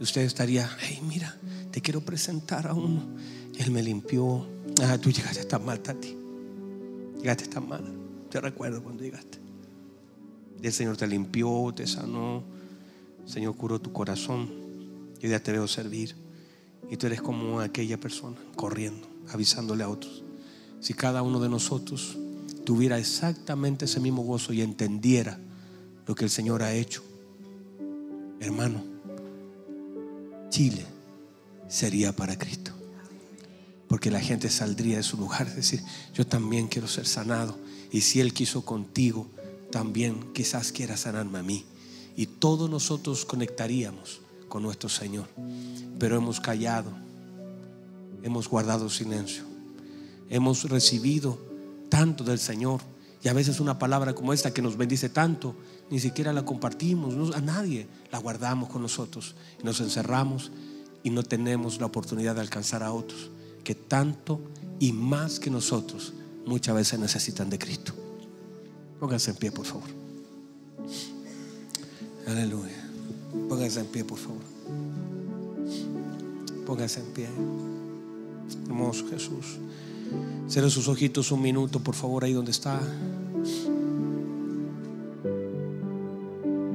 usted estaría, hey, mira, te quiero presentar a uno. Él me limpió. Ah, tú llegaste tan mal, Tati. Llegaste tan mal. Te recuerdo cuando llegaste. Y el Señor te limpió, te sanó. El Señor curó tu corazón. Yo ya te veo servir. Y tú eres como aquella persona corriendo, avisándole a otros. Si cada uno de nosotros tuviera exactamente ese mismo gozo y entendiera lo que el Señor ha hecho, hermano, Chile sería para Cristo. Porque la gente saldría de su lugar, es decir, yo también quiero ser sanado, y si Él quiso contigo, también quizás quiera sanarme a mí. Y todos nosotros conectaríamos con nuestro Señor. Pero hemos callado, hemos guardado silencio, hemos recibido tanto del Señor, y a veces una palabra como esta que nos bendice tanto ni siquiera la compartimos, no, a nadie, la guardamos con nosotros, nos encerramos y no tenemos la oportunidad de alcanzar a otros que tanto y más que nosotros muchas veces necesitan de Cristo. Pónganse en pie, por favor. Aleluya. Pónganse en pie, por favor. Pónganse en pie. Hermoso Jesús. Cierren sus ojitos un minuto, por favor, ahí donde está.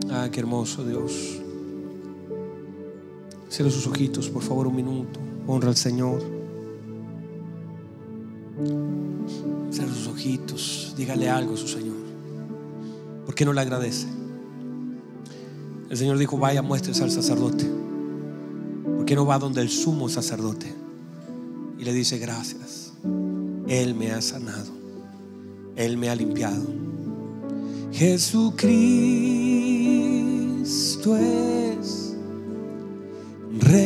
Ah, qué hermoso Dios. Cierren sus ojitos, por favor, un minuto. Honra al Señor. Cierren sus ojitos. Dígale algo a su Señor. ¿Por qué no le agradece? El Señor dijo: vaya, muéstrese al sacerdote. ¿Por qué no va donde el sumo sacerdote y le dice: gracias, Él me ha sanado, Él me ha limpiado? Jesucristo es Rey,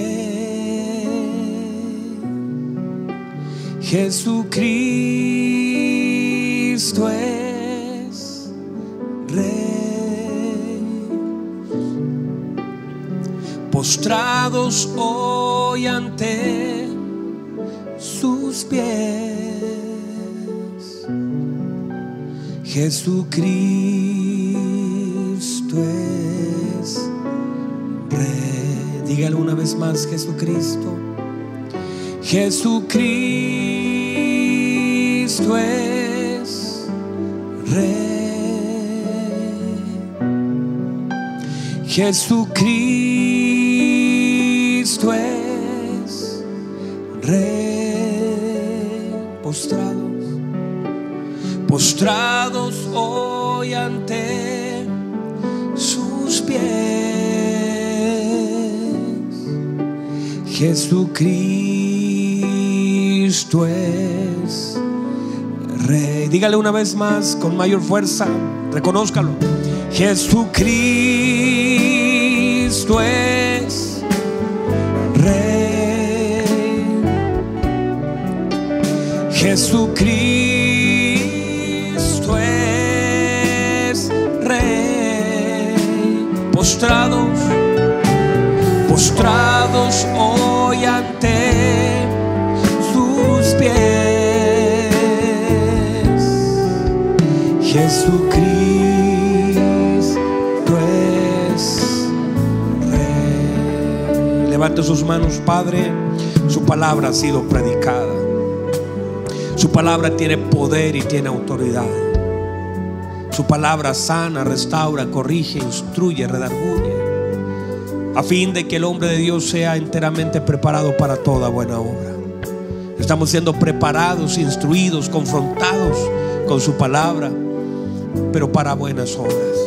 Jesucristo es Rey. Postrados hoy ante sus pies, Jesucristo es Rey. Dígale una vez más: Jesucristo, Jesucristo es Rey, Jesucristo es Rey. Postrados, postrados hoy ante sus pies, Jesucristo es Rey. Dígale una vez más con mayor fuerza, reconózcalo: Jesucristo es Rey, Jesucristo es Rey. Postrados, postrados hoy ante sus pies, Jesucristo es Rey. Levante sus manos. Padre, su palabra ha sido predicada. Su palabra tiene poder y tiene autoridad. Su palabra sana, restaura, corrige, instruye, redarguye, a fin de que el hombre de Dios sea enteramente preparado para toda buena obra. Estamos siendo preparados, instruidos, confrontados con su palabra, pero para buenas obras.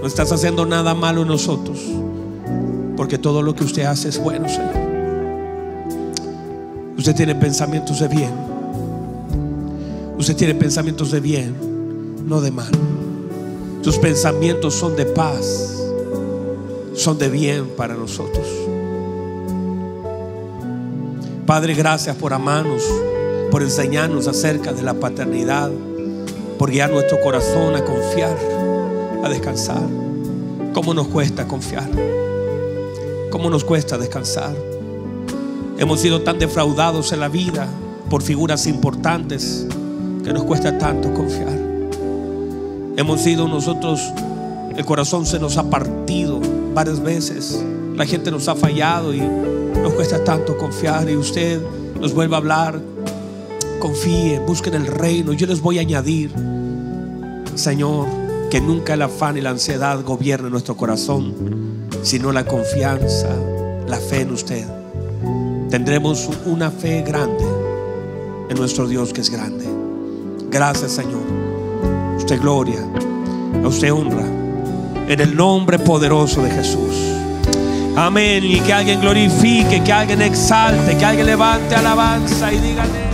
No estás haciendo nada malo en nosotros, porque todo lo que usted hace es bueno, Señor. Usted tiene pensamientos de bien. Usted tiene pensamientos de bien, no de mal. Sus pensamientos son de paz, son de bien para nosotros. Padre, gracias por amarnos, por enseñarnos acerca de la paternidad, por guiar nuestro corazón a confiar, a descansar. ¿Cómo nos cuesta confiar? ¿Cómo nos cuesta descansar? Hemos sido tan defraudados en la vida por figuras importantes que nos cuesta tanto confiar. Hemos sido nosotros, el corazón se nos ha partido varias veces, la gente nos ha fallado y nos cuesta tanto confiar. Y usted nos vuelve a hablar: confíen, busquen el reino, yo les voy a añadir. Señor, que nunca el afán y la ansiedad gobierne nuestro corazón, sino la confianza, la fe en usted. Tendremos una fe grande en nuestro Dios, que es grande. Gracias, Señor, usted gloria, a usted honra, en el nombre poderoso de Jesús. Amén. Y que alguien glorifique, que alguien exalte, que alguien levante alabanza y dígale.